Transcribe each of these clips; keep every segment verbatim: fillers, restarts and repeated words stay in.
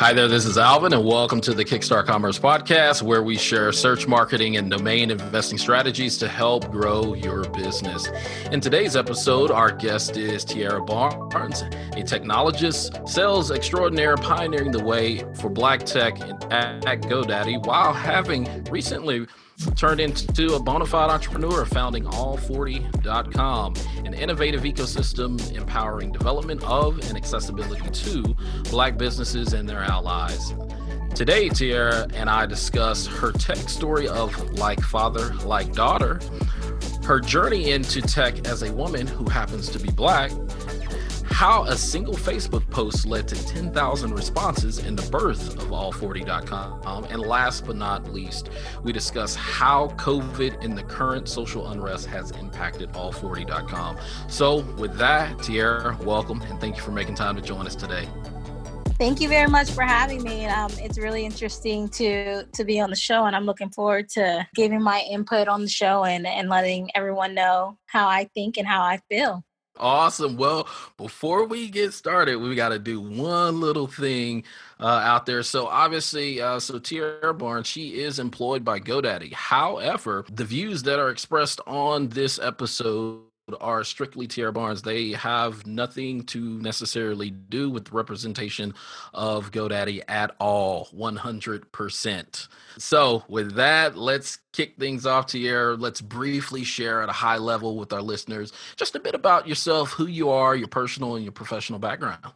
Hi there, this is Alvin, and welcome to the Kickstart Commerce Podcast, where we share search marketing and domain investing strategies to help grow your business. In today's episode, our guest is Tiara Barnes, a technologist, sales extraordinaire, pioneering the way for Black tech at GoDaddy, while having recently turned into a bona fide entrepreneur, founding all forty dot com, an innovative ecosystem empowering development of and accessibility to Black businesses and their allies. Today, Tiara and I discuss her tech story of like father, like daughter, her journey into tech as a woman who happens to be Black, how a single Facebook post led to ten thousand responses and the birth of all forty dot com. And last but not least, we discuss how COVID and the current social unrest has impacted all forty dot com. So with that, Tiara, welcome, and thank you for making time to join us today. Thank you very much for having me. Um, it's really interesting to to be on the show, and I'm looking forward to giving my input on the show and, and letting everyone know how I think and how I feel. Awesome. Well, before we get started, we got to do one little thing uh, out there. So obviously, uh, so Tiara Barnes, she is employed by GoDaddy. However, the views that are expressed on this episode are strictly Tiara Barnes. They have nothing to necessarily do with the representation of GoDaddy at all, one hundred percent. So with that, let's kick things off, Tiara. Let's briefly share at a high level with our listeners just a bit about yourself, who you are, your personal and your professional background. All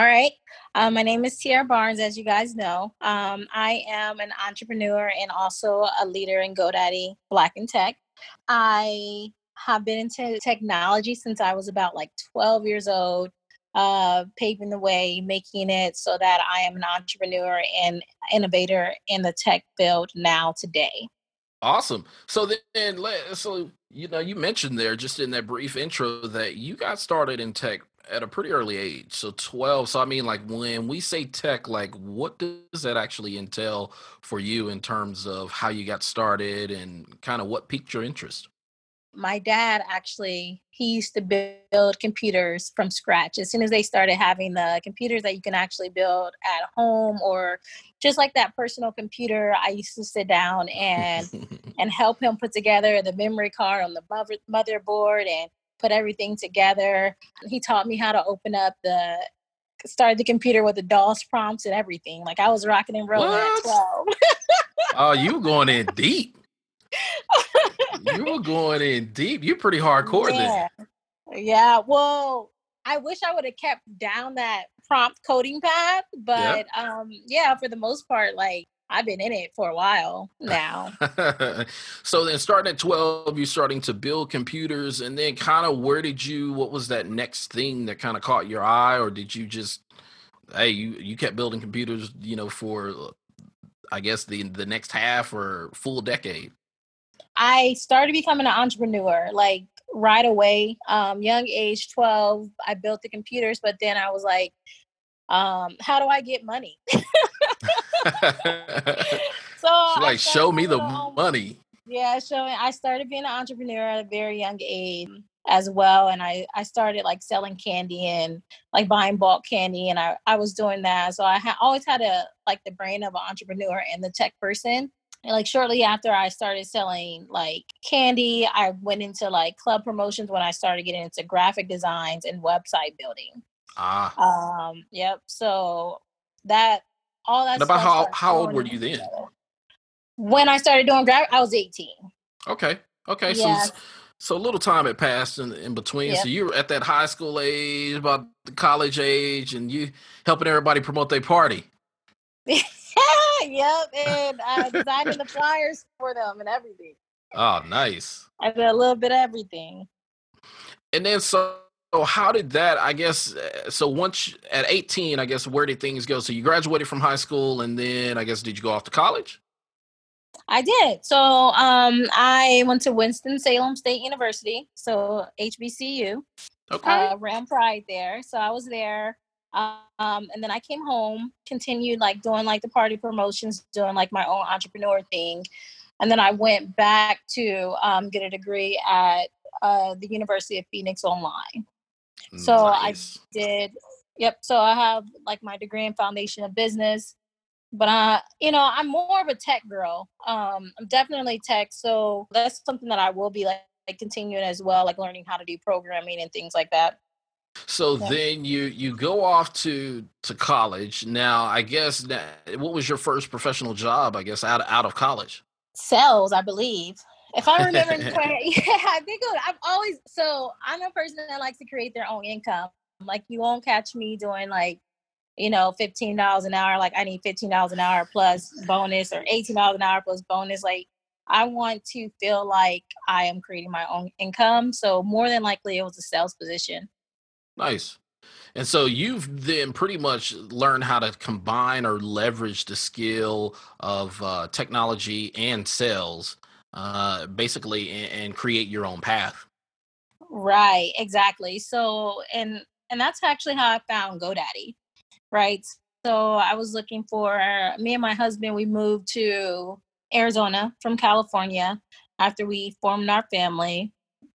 right. Uh, my name is Tiara Barnes, as you guys know. Um, I am an entrepreneur and also a leader in GoDaddy Black in Tech. I have been into technology since I was about like twelve years old, uh, paving the way, making it so that I am an entrepreneur and innovator in the tech field now today. Awesome. So then, so, you know, you mentioned there just in that brief intro that you got started in tech at a pretty early age. So twelve. So I mean, like, when we say tech, like, what does that actually entail for you in terms of how you got started and kind of what piqued your interest? My dad, actually, he used to build computers from scratch. As soon as they started having the computers that you can actually build at home, or just like that personal computer, I used to sit down and and help him put together the memory card on the mother- motherboard and put everything together. He taught me how to open up the, started the computer with the DOS prompts and everything. Like, I was rocking and rolling what? at twelve. Oh, you going in deep. You were going in deep. You're pretty hardcore yeah. then. Yeah. Well, I wish I would have kept down that prompt coding path, but yep. um, yeah, for the most part, like, I've been in it for a while now. So then, starting at twelve, you're starting to build computers, and then kind of where did you? What was that next thing that kind of caught your eye, or did you just, hey, you you kept building computers, you know, for I guess the the next half or full decade? I started becoming an entrepreneur, like, right away, um, young age, twelve. I built the computers, but then I was like, um, how do I get money? so She's like, show me the um, money. Yeah, so I started being an entrepreneur at a very young age as well. And I, I started, like, selling candy and, like, buying bulk candy. And I, I was doing that. So I ha- always had, a like, the brain of an entrepreneur and the tech person. And, like, shortly after I started selling, like, candy, I went into, like, club promotions when I started getting into graphic designs and website building. Ah. Um. Yep. So that, all that. And about how how old were you then? When I started doing graphic, I was eighteen. Okay. Okay. Yeah. So so a little time had passed in, in between. Yep. So you were at that high school age, about the college age, and you helping everybody promote their party. Yep, and I designed the flyers for them and everything. Oh, nice. I did a little bit of everything. And then, so how did that, I guess, so once at eighteen, I guess, where did things go? So you graduated from high school, and then, I guess, did you go off to college? I did. So um, I went to Winston-Salem State University, so H B C U. Okay. Uh, ran Pride there, so I was there. Um, and then I came home, continued, like, doing, like, the party promotions, doing, like, my own entrepreneur thing. And then I went back to um, get a degree at uh, the University of Phoenix online. Nice. So I did, Yep. So I have like my degree in foundation of business, but I, you know, I'm more of a tech girl. Um, I'm definitely tech. So that's something that I will be like, like continuing as well, like learning how to do programming and things like that. So yeah. Then you, you go off to, to college. Now, I guess that, what was your first professional job, I guess, out of, out of college? Sales, I believe. If I remember, yeah, I think it, I've always, so I'm a person that likes to create their own income. Like you won't catch me doing like, you know, fifteen dollars an hour. Like I need fifteen dollars an hour plus bonus or eighteen dollars an hour plus bonus. Like I want to feel like I am creating my own income. So more than likely it was a sales position. Nice. And so you've then pretty much learned how to combine or leverage the skill of uh, technology and sales, uh, basically, and, and create your own path. Right. Exactly. So, and, and that's actually how I found GoDaddy. Right. So I was looking for, me and my husband, we moved to Arizona from California after we formed our family.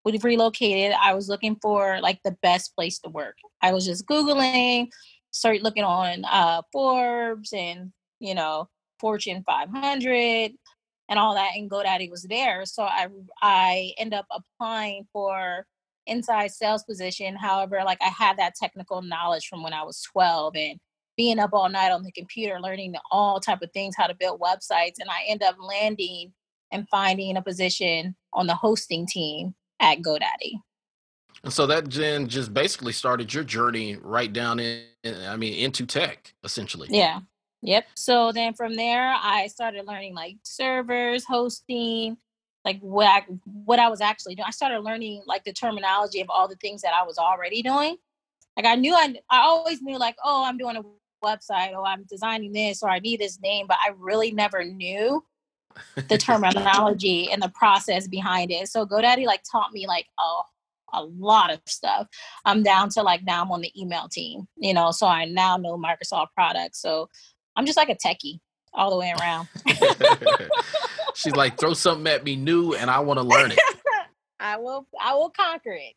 We've relocated. I was looking for like the best place to work. I was just Googling, started looking on uh, Forbes and, you know, Fortune five hundred and all that. And GoDaddy was there. So I, I end up applying for inside sales position. However, like I had that technical knowledge from when I was twelve and being up all night on the computer, learning all type of things, how to build websites. And I end up landing and finding a position on the hosting team at GoDaddy. And so that then just basically started your journey right down in, I mean, into tech, essentially. Yeah. Yep. So then from there, I started learning like servers, hosting, like what I, what I was actually doing. I started learning like the terminology of all the things that I was already doing. Like I knew, I, I always knew like, oh, I'm doing a website or I'm designing this or I need this name, but I really never knew the terminology and the process behind it. So GoDaddy like taught me like a, a lot of stuff. I'm down to like now I'm on the email team, you know, so I now know Microsoft products. So I'm just like a techie all the way around. She's like, throw something at me new and I want to learn it. I will I will conquer it.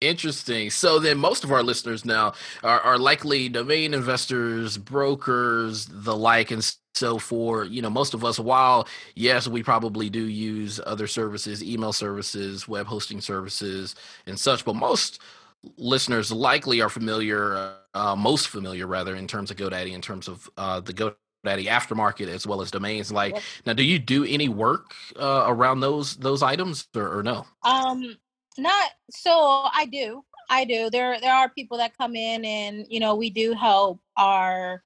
Interesting. So then most of our listeners now are, are likely domain investors, brokers, the like. And so for, you know, most of us, while, yes, we probably do use other services, email services, web hosting services and such, but most listeners likely are familiar, uh, most familiar rather, in terms of GoDaddy, in terms of uh, the GoDaddy aftermarket as well as domains. Like yep. Now, do you do any work uh, around those, those items or, or no? Um. Not so I do. I do. There there are people that come in and, you know, we do help our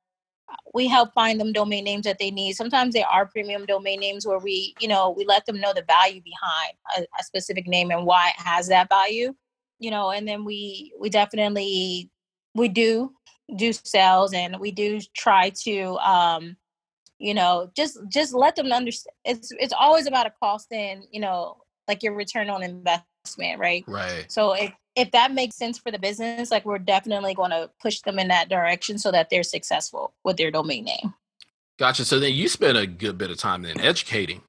we help find them domain names that they need. Sometimes they are premium domain names where we, you know, we let them know the value behind a, a specific name and why it has that value, you know, and then we we definitely we do do sales and we do try to um you know, just just let them understand it's it's always about a cost and, you know, like your return on investment. Right. Right. So if, if that makes sense for the business, like we're definitely going to push them in that direction so that they're successful with their domain name. Gotcha. So then you spend a good bit of time then educating.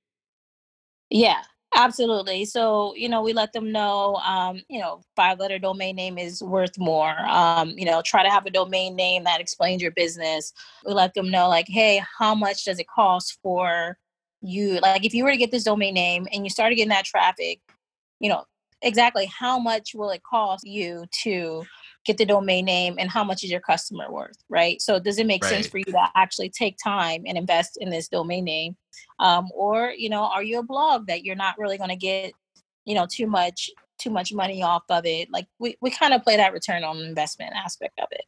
Yeah, absolutely. So, you know, we let them know, um, you know, five letter domain name is worth more. Um, you know, try to have a domain name that explains your business. We let them know like, hey, how much does it cost for you? Like if you were to get this domain name and you started getting that traffic, you know, exactly how much will it cost you to get the domain name and how much is your customer worth, right? So does it make right. sense for you to actually take time and invest in this domain name? Um, or, you know, are you a blog that you're not really going to get, you know, too much, too much money off of it? Like we, we kind of play that return on investment aspect of it.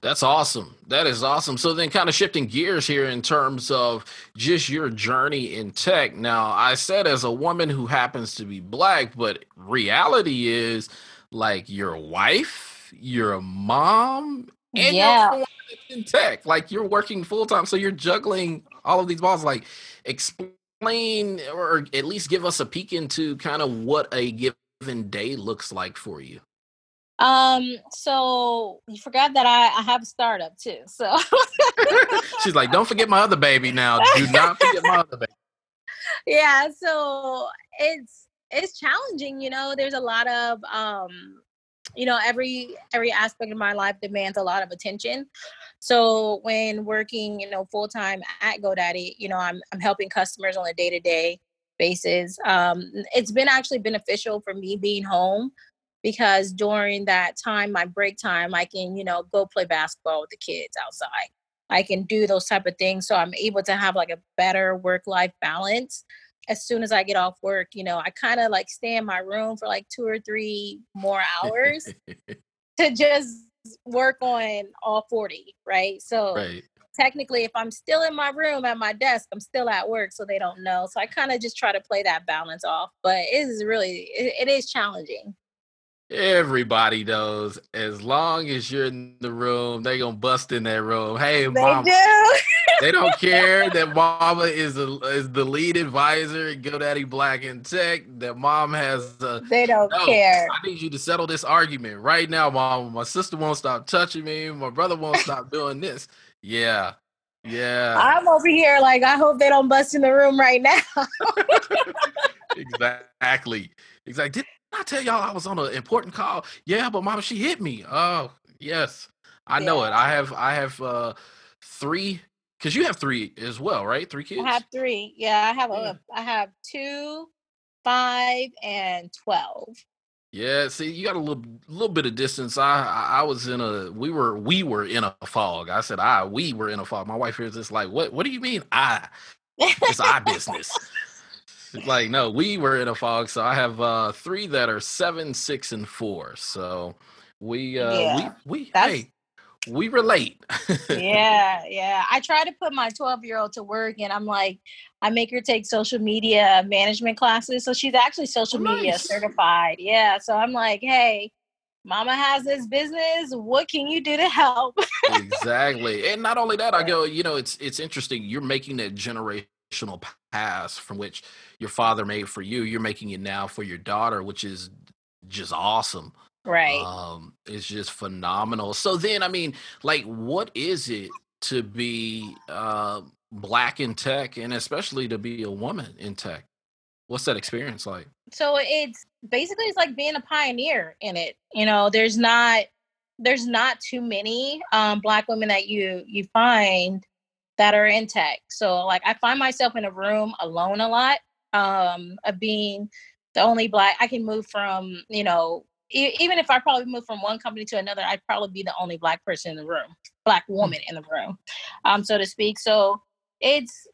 That's awesome. That is awesome. So then kind of shifting gears here in terms of just your journey in tech. Now, I said as a woman who happens to be Black, but reality is like your wife, your mom, and yeah. you're in tech. Like you're working full time. So you're juggling all of these balls. Like explain or at least give us a peek into kind of what a given day looks like for you. Um, so you forgot that I, I have a startup too. So she's like, don't forget my other baby now. Do not forget my other baby. Yeah. So it's, it's challenging. You know, there's a lot of, um, you know, every every aspect of my life demands a lot of attention. So when working, you know, full time at GoDaddy, you know, I'm I'm helping customers on a day to day basis. Um, it's been actually beneficial for me being home, because during that time, my break time, I can, you know, go play basketball with the kids outside. I can do those type of things. So I'm able to have like a better work-life balance. As soon as I get off work, you know, I kind of like stay in my room for like two or three more hours to just work on all forty, right? So right. Technically, if I'm still in my room at my desk, I'm still at work, so they don't know. So I kind of just try to play that balance off. But it is really, it, it is challenging. Everybody knows as long as you're in the room, they're going to bust in that room. Hey, they mama. Do. They don't care that mama is a, is the lead advisor at GoDaddy Black and Tech, that mom has a, they don't no, care. I need you to settle this argument right now, mom. My sister won't stop touching me. My brother won't stop doing this. Yeah. Yeah. I'm over here like, I hope they don't bust in the room right now. Exactly. Exactly. I tell y'all I was on an important call. Yeah, but mom, she hit me. Oh, yes. I yeah. know it. I have I have uh, three, because you have three as well, right? Three kids? I have three. Yeah, I have yeah. A, I have two, five, and twelve. Yeah, see, you got a little little bit of distance. I I was in a we were we were in a fog. I said I we were in a fog. My wife hears this like, what what do you mean I? It's our business. Like, no, we were in a fog. So I have uh, three that are seven, six, and four. So we, uh, yeah, we, we hey, we relate. yeah, yeah. I try to put my twelve-year-old to work, and I'm like, I make her take social media management classes. So she's actually social nice. media certified. Yeah. So I'm like, hey, mama has this business. What can you do to help? Exactly. And not only that, I go, you know, it's it's interesting. You're making that generation. Pass from which your father made for you, you're making it now for your daughter, which is just awesome, right? Um it's just phenomenal. So then, I mean, like, what is it to be uh Black in tech, and especially to be a woman in tech? What's that experience like? So it's basically, it's like being a pioneer in it, you know. There's not there's not too many um Black women that you you find that are in tech. So like, I find myself in a room alone a lot, um, of being the only Black. I can move from, you know, e- even if I probably move from one company to another, I'd probably be the only Black person in the room, Black woman in the room, um, so to speak. So it's,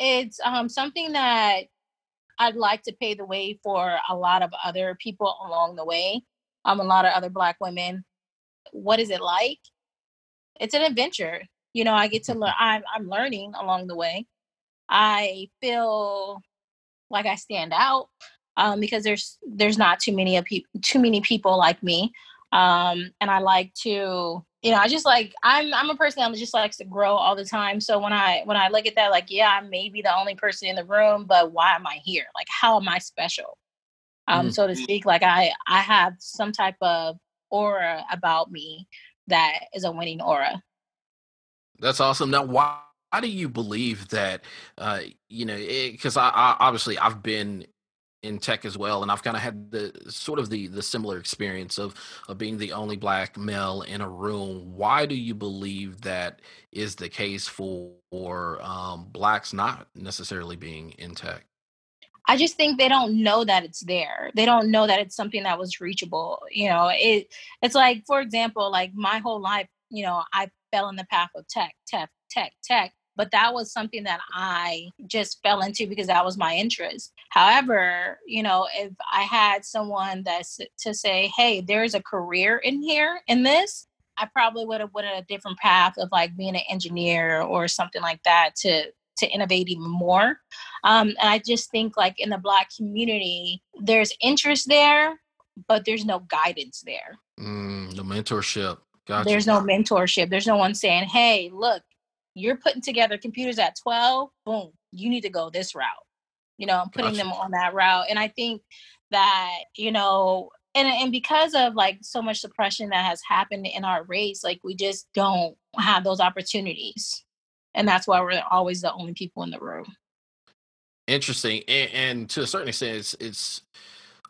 it's um, something that I'd like to pave the way for a lot of other people along the way. Um, a lot of other Black women. What is it like? It's an adventure. You know, I get to learn. I'm, I'm learning along the way. I feel like I stand out um, because there's there's not too many of people, too many people like me. Um, and I like to, you know, I just like I'm I'm a person that just likes to grow all the time. So when I when I look at that, like, yeah, I may be the only person in the room, but why am I here? Like, how am I special? Um, mm-hmm. So to speak, like I I have some type of aura about me that is a winning aura. That's awesome. Now, why, why do you believe that, uh, you know, because I, I obviously I've been in tech as well, and I've kind of had the sort of the the similar experience of, of being the only Black male in a room. Why do you believe that is the case for, for um, Blacks not necessarily being in tech? I just think they don't know that it's there. They don't know that it's something that was reachable. You know, it it's like, for example, like my whole life, you know, I fell in the path of tech, tech, tech, tech. But that was something that I just fell into because that was my interest. However, you know, if I had someone that's to say, hey, there's a career in here, in this, I probably would have went a different path of like being an engineer or something like that to, to innovate even more. Um, and I just think like in the Black community, there's interest there, but there's no guidance there. Mm, the mentorship. Gotcha. There's no mentorship. There's no one saying, hey, look, you're putting together computers at twelve. Boom. You need to go this route. You know, I'm putting gotcha. them on that route. And I think that, you know, and, and because of like so much suppression that has happened in our race, like we just don't have those opportunities. And that's why we're always the only people in the room. Interesting. And, and to a certain extent, it's, it's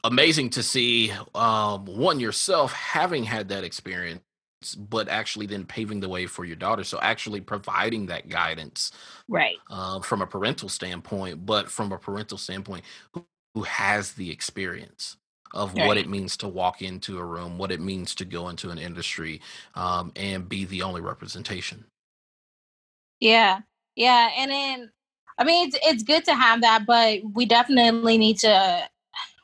amazing to see, um, one, yourself having had that experience, but actually then paving the way for your daughter. So actually providing that guidance, right? Uh, from a parental standpoint, but from a parental standpoint, who, who has the experience of right. what it means to walk into a room, what it means to go into an industry, um, and be the only representation. Yeah. Yeah. And then, I mean, it's, it's good to have that, but we definitely need to,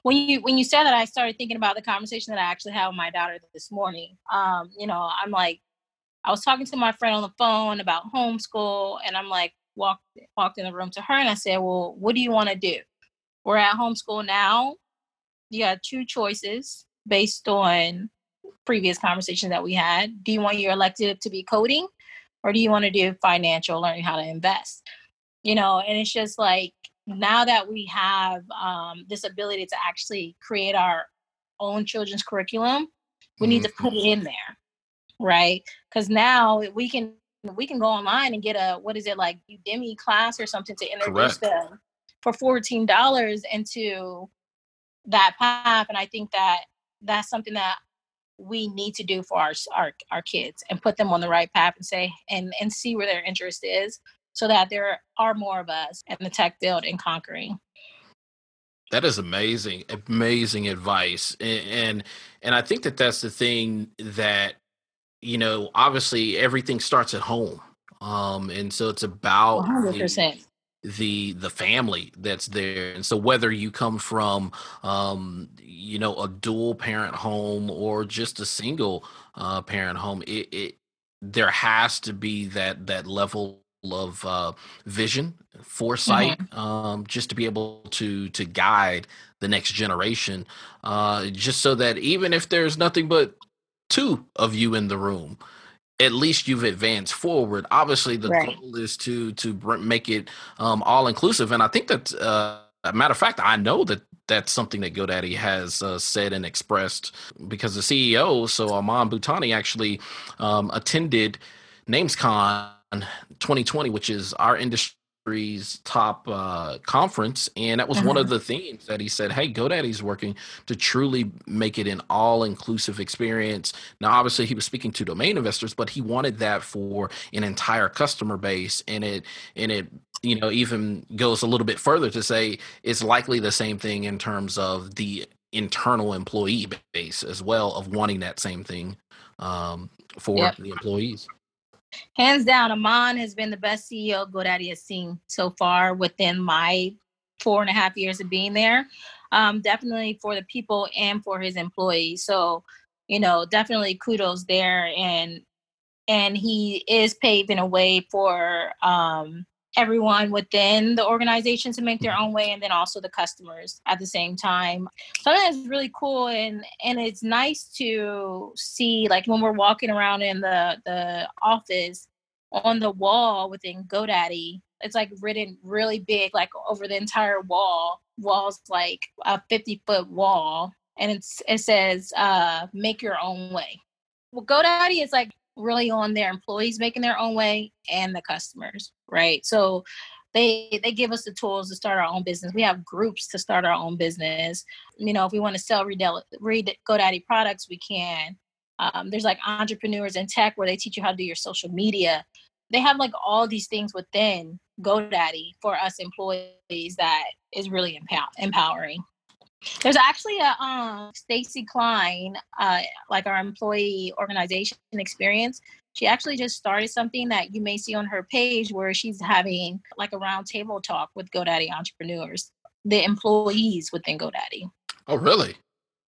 when you, when you said that, I started thinking about the conversation that I actually had with my daughter this morning. Um, you know, I'm like, I was talking to my friend on the phone about homeschool, and I'm like, walked, walked in the room to her and I said, well, what do you want to do? We're at homeschool now. You have two choices based on previous conversations that we had. Do you want your elective to be coding, or do you want to do financial, learning how to invest? You know, and it's just like, now that we have um, this ability to actually create our own children's curriculum, we mm-hmm. need to put it in there, right? Because now we can we can go online and get a, what is it, like Udemy class or something to introduce Correct. Them for fourteen dollars into that path. And I think that that's something that we need to do for our, our our kids and put them on the right path and say and and see where their interest is, so that there are more of us in the tech field and conquering. That is amazing, amazing advice. And, and and I think that that's the thing that, you know, obviously everything starts at home. Um, and so it's about one hundred percent. The, the, the family that's there. And so whether you come from, um, you know, a dual parent home or just a single uh, parent home, it, it there has to be that that level of uh, vision, foresight, mm-hmm. um, just to be able to to guide the next generation, uh, just so that even if there's nothing but two of you in the room, at least you've advanced forward. Obviously, the right. goal is to to make it um, all inclusive, and I think that, uh, a matter of fact, I know that that's something that GoDaddy has uh, said and expressed, because the C E O, so Aman Bhutani, actually um, attended NamesCon twenty twenty, which is our industry's top uh, conference. And that was mm-hmm. one of the themes that he said, hey, GoDaddy's working to truly make it an all-inclusive experience. Now, obviously, he was speaking to domain investors, but he wanted that for an entire customer base. And it, and it, you know, even goes a little bit further to say it's likely the same thing in terms of the internal employee base as well, of wanting that same thing um, for yep. the employees. Hands down, Aman has been the best C E O GoDaddy has seen so far within my four and a half years of being there. Um, definitely for the people and for his employees. So, you know, definitely kudos there. And and he is paving a way for um, everyone within the organization to make their own way, and then also the customers at the same time. So that's really cool. And, and it's nice to see, like when we're walking around in the, the office, on the wall within GoDaddy, it's like written really big, like over the entire wall, walls, like a fifty foot wall. And it's, it says, uh, make your own way. Well, GoDaddy is like really on their employees making their own way, and the customers, right? So they they give us the tools to start our own business. We have groups to start our own business. You know, if we want to sell Redel, Red, GoDaddy products, we can. Um, there's like entrepreneurs in tech where they teach you how to do your social media. They have like all these things within GoDaddy for us employees that is really empower- empowering. There's actually a um, Stacey Klein, uh, like our employee organization experience. She actually just started something that you may see on her page, where she's having like a round table talk with GoDaddy entrepreneurs, the employees within GoDaddy. Oh, really?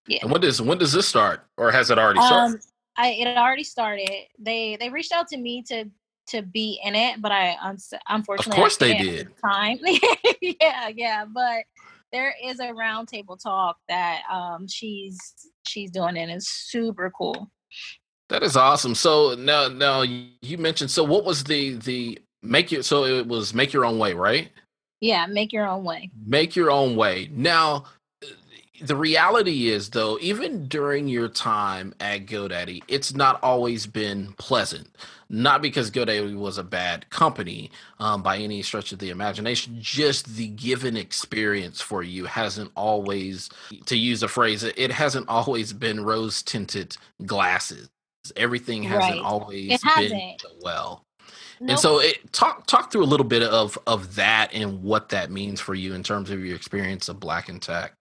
Yeah. And when does when does this start, or has it already started? Um, I, it already started. They they reached out to me to to be in it, but I un- unfortunately, of course, I can't they did. At the time. yeah, yeah, but. There is a roundtable talk that um, she's she's doing, and it's super cool. That is awesome. So now, now you mentioned. So what was the the make your? So it was make your own way, right? Yeah, make your own way. Make your own way. Now, the reality is, though, even during your time at GoDaddy, it's not always been pleasant. Not because GoDaddy was a bad company um, by any stretch of the imagination, just the given experience for you hasn't always, to use a phrase, it hasn't always been rose-tinted glasses. Everything hasn't right. always it hasn't. been well. Nope. And so it, talk talk through a little bit of, of that and what that means for you in terms of your experience of Black in Tech.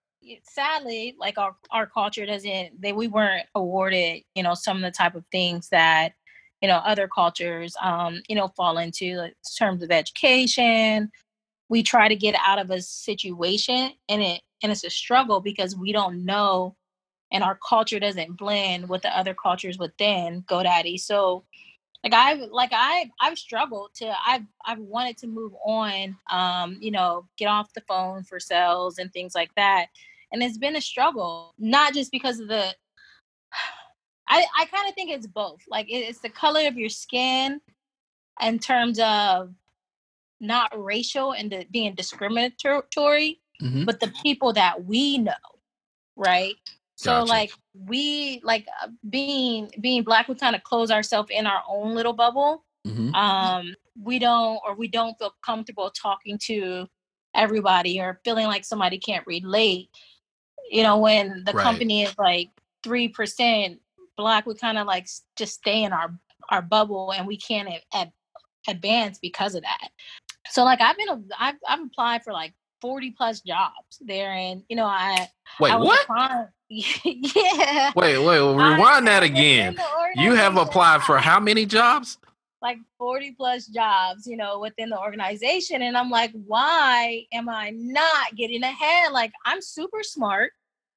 Sadly, like our, our culture doesn't, they, we weren't awarded, you know, some of the type of things that, you know, other cultures, um, you know, fall into like, in terms of education. We try to get out of a situation and it and it's a struggle because we don't know and our culture doesn't blend with the other cultures within GoDaddy. So like I like I I've struggled to I've I've wanted to move on, um, you know, get off the phone for sales and things like that. And it's been a struggle, not just because of the, I, I kind of think it's both. Like it, it's the color of your skin in terms of not racial and the, being discriminatory, mm-hmm. but the people that we know, right? Gotcha. So like we, like being, being Black, we kind of close ourselves in our own little bubble. Mm-hmm. Um, we don't, or we don't feel comfortable talking to everybody or feeling like somebody can't relate. You know, when the right. company is like three percent Black, we kind of like just stay in our, our bubble and we can't ad- advance because of that. So like I've been, a, I've, I've applied for like forty plus jobs there. And, you know, I, Wait, I was what? Applying, yeah. Wait, wait, rewind I, that again. You have applied for how many jobs? Like forty plus jobs, you know, within the organization. And I'm like, why am I not getting ahead? Like I'm super smart.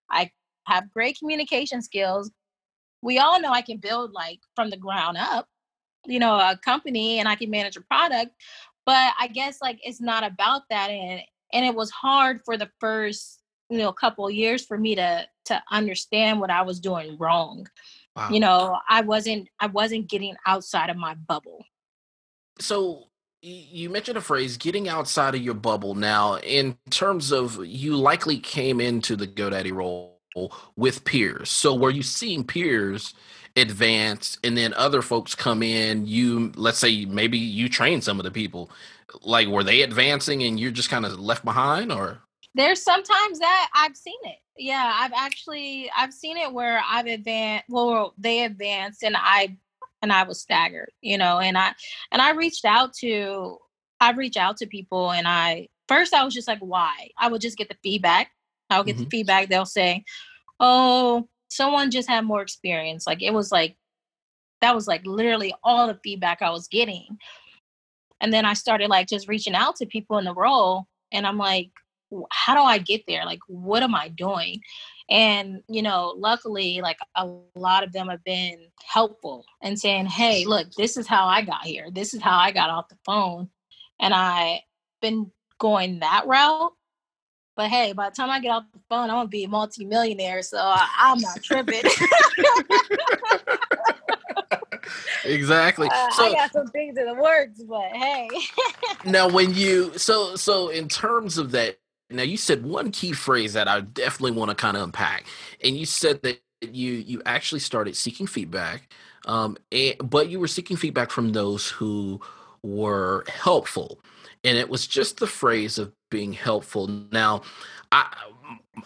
I have great communication skills. We all know I can build like from the ground up, you know, a company and I can manage a product, but I guess like, it's not about that. And, and it was hard for the first, you know, couple of years for me to, to understand what I was doing wrong. Wow. You know, I wasn't, I wasn't getting outside of my bubble. So you mentioned a phrase, getting outside of your bubble. Now, in terms of you likely came into the GoDaddy role with peers. So were you seeing peers advance and then other folks come in, you, let's say maybe you train some of the people, like were they advancing and you're just kind of left behind or? There's sometimes that I've seen it. Yeah, I've actually, I've seen it where I've advanced, well, they advanced and I, and I was staggered, you know, and I, and I reached out to, I reached out to people and I, first I was just like, why? I would just get the feedback. I'll get mm-hmm. the feedback. They'll say, oh, someone just had more experience. Like it was like, that was like literally all the feedback I was getting. And then I started like just reaching out to people in the role and I'm like, how do I get there? Like, what am I doing? And, you know, luckily, like a lot of them have been helpful and saying, hey, look, this is how I got here. This is how I got off the phone. And I've been going that route. But hey, by the time I get off the phone, I'm going to be a multimillionaire. So I, I'm not tripping. Exactly. Uh, so, I got some things in the works, but hey. Now, when you, so, so in terms of that, now, you said one key phrase that I definitely want to kind of unpack, and you said that you you actually started seeking feedback, um, and, but you were seeking feedback from those who were helpful, and it was just the phrase of being helpful. Now, I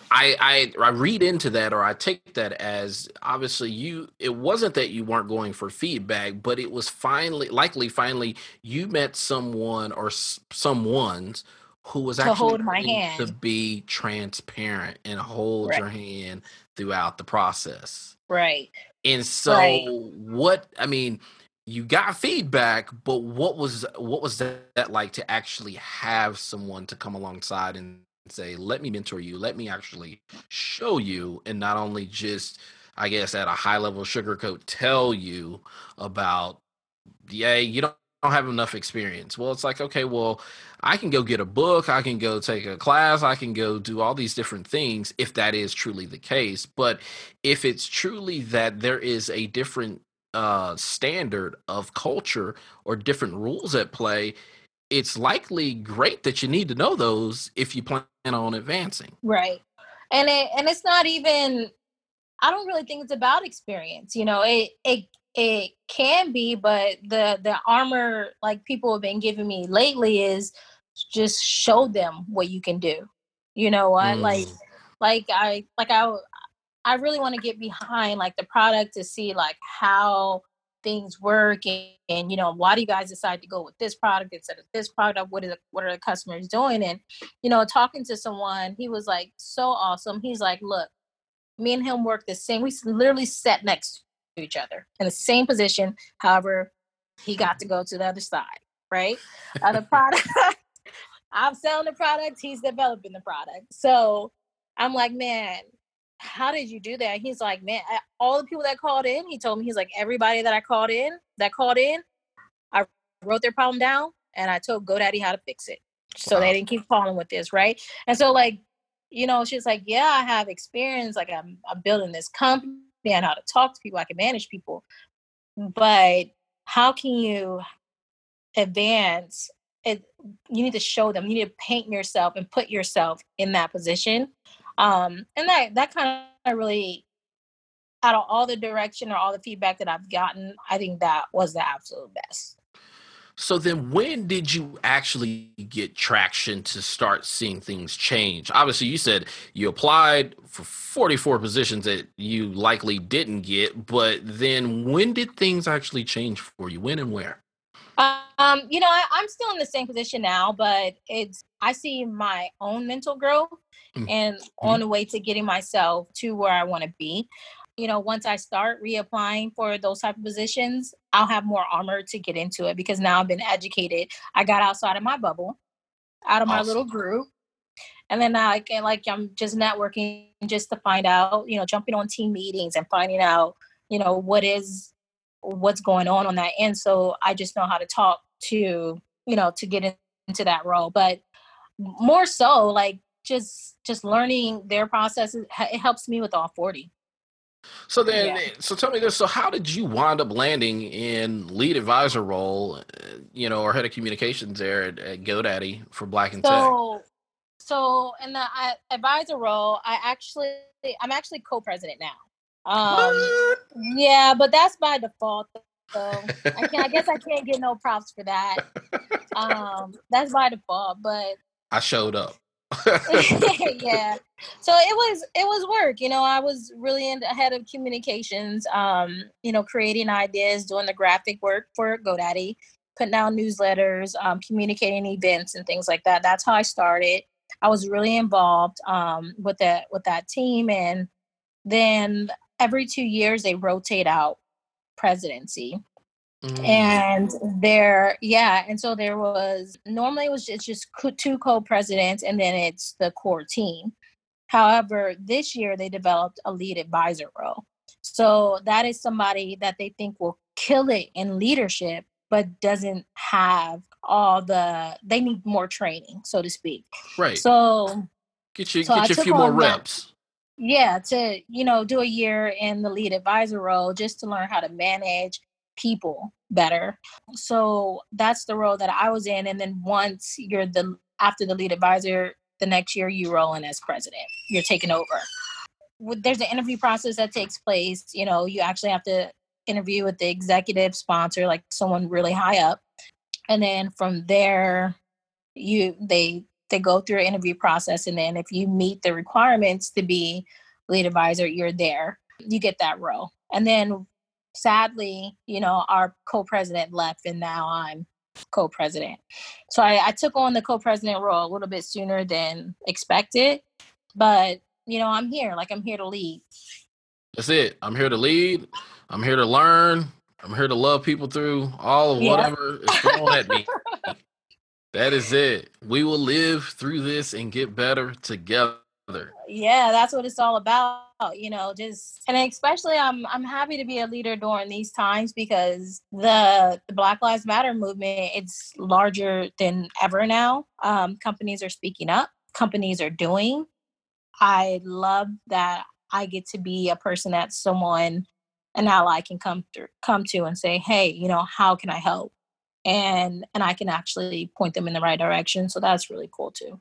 I I, I read into that, or I take that as obviously you. It wasn't that you weren't going for feedback, but it was finally likely finally you met someone or s- someone's. Who was actually to hold my hand, to be transparent and hold right. your hand throughout the process. Right. And so right. what, I mean, you got feedback, but what was, what was that, that like to actually have someone to come alongside and say, let me mentor you, let me actually show you. And not only just, I guess, at a high level sugarcoat, tell you about, yeah, you don't, I don't have enough experience. Well, it's like, okay, well, I can go get a book. I can go take a class. I can go do all these different things if that is truly the case. But if it's truly that there is a different uh, standard of culture or different rules at play, it's likely great that you need to know those if you plan on advancing. Right. And it, and it's not even, I don't really think it's about experience. You know, it, it, it can be, but the, the armor, like people have been giving me lately, is just show them what you can do. You know what? Mm. Like, like I, like I, I really want to get behind like the product to see like how things work, and, and you know, why do you guys decide to go with this product instead of this product? What is it, what are the customers doing? And you know, talking to someone, he was like so awesome. He's like, look, me and him work the same. We literally sat next to each other in the same position. However, he got to go to the other side, right? Uh, the product. I'm selling the product. He's developing the product. So I'm like, man, how did you do that? He's like, man, all the people that called in, he told me, he's like, everybody that I called in, that called in, I wrote their problem down and I told GoDaddy how to fix it. So wow. They didn't keep calling with this, right? And so like, you know, she's like, yeah, I have experience. Like I'm, I'm building this company and how to talk to people. I can manage people, but how can you advance? It, you need to show them, you need to paint yourself and put yourself in that position. Um, and that, that kind of really, out of all the direction or all the feedback that I've gotten, I think that was the absolute best. So then when did you actually get traction to start seeing things change? Obviously, you said you applied for forty-four positions that you likely didn't get, but then when did things actually change for you? When and where? Um, you know, I, I'm still in the same position now, but it's, I see my own mental growth mm-hmm. and on the way to getting myself to where I want to be. You know, once I start reapplying for those type of positions, I'll have more armor to get into it because now I've been educated. I got outside of my bubble, out of awesome. my little group. And then I can, like, I'm just networking just to find out, you know, jumping on team meetings and finding out, you know, what is, what's going on on that end. So I just know how to talk to, you know, to get in, into that role. But more so like just, just learning their processes. It helps me with All forty. So then, yeah. so tell me this, so how did you wind up landing in lead advisor role, you know, or head of communications there at, at GoDaddy for Black and so, Tech? So in the I, advisor role, I actually, I'm actually co-president now. Um, yeah, but that's by default. So I, can, I guess I can't get no props for that. Um, that's by default, but I showed up. Yeah. So it was, it was work. You know, I was really in the head of communications, um, you know, creating ideas, doing the graphic work for GoDaddy, putting out newsletters, um, communicating events and things like that. That's how I started. I was really involved, um, with that, with that team. And then every two years they rotate out presidency mm. and there, yeah. And so there was, normally it was just, it's just two co-presidents and then it's the core team. However, this year they developed a lead advisor role. So that is somebody that they think will kill it in leadership, but doesn't have all the, they need more training, so to speak. Right. So get you, so get you a few more reps. That, Yeah, to, you know, do a year in the lead advisor role just to learn how to manage people better. So that's the role that I was in. And then once you're the, after the lead advisor, the next year you roll in as president, you're taking over. There's an interview process that takes place. You know, you actually have to interview with the executive sponsor, like someone really high up. And then from there, you, they, they go through an interview process. And then if you meet the requirements to be lead advisor, you're there, you get that role. And then sadly, you know, our co-president left and now I'm co-president. So I, I took on the co-president role a little bit sooner than expected, but you know, I'm here, like I'm here to lead. That's it. I'm here to lead. I'm here to learn. I'm here to love people through all of yeah. whatever is thrown at me. That is it. We will live through this and get better together. Yeah, that's what it's all about. You know, just, and especially I'm I'm happy to be a leader during these times because the, the Black Lives Matter movement, it's larger than ever now. Um, companies are speaking up. Companies are doing. I love that I get to be a person that someone, an ally can come through, come to and say, hey, you know, how can I help? And and I can actually point them in the right direction. So that's really cool too.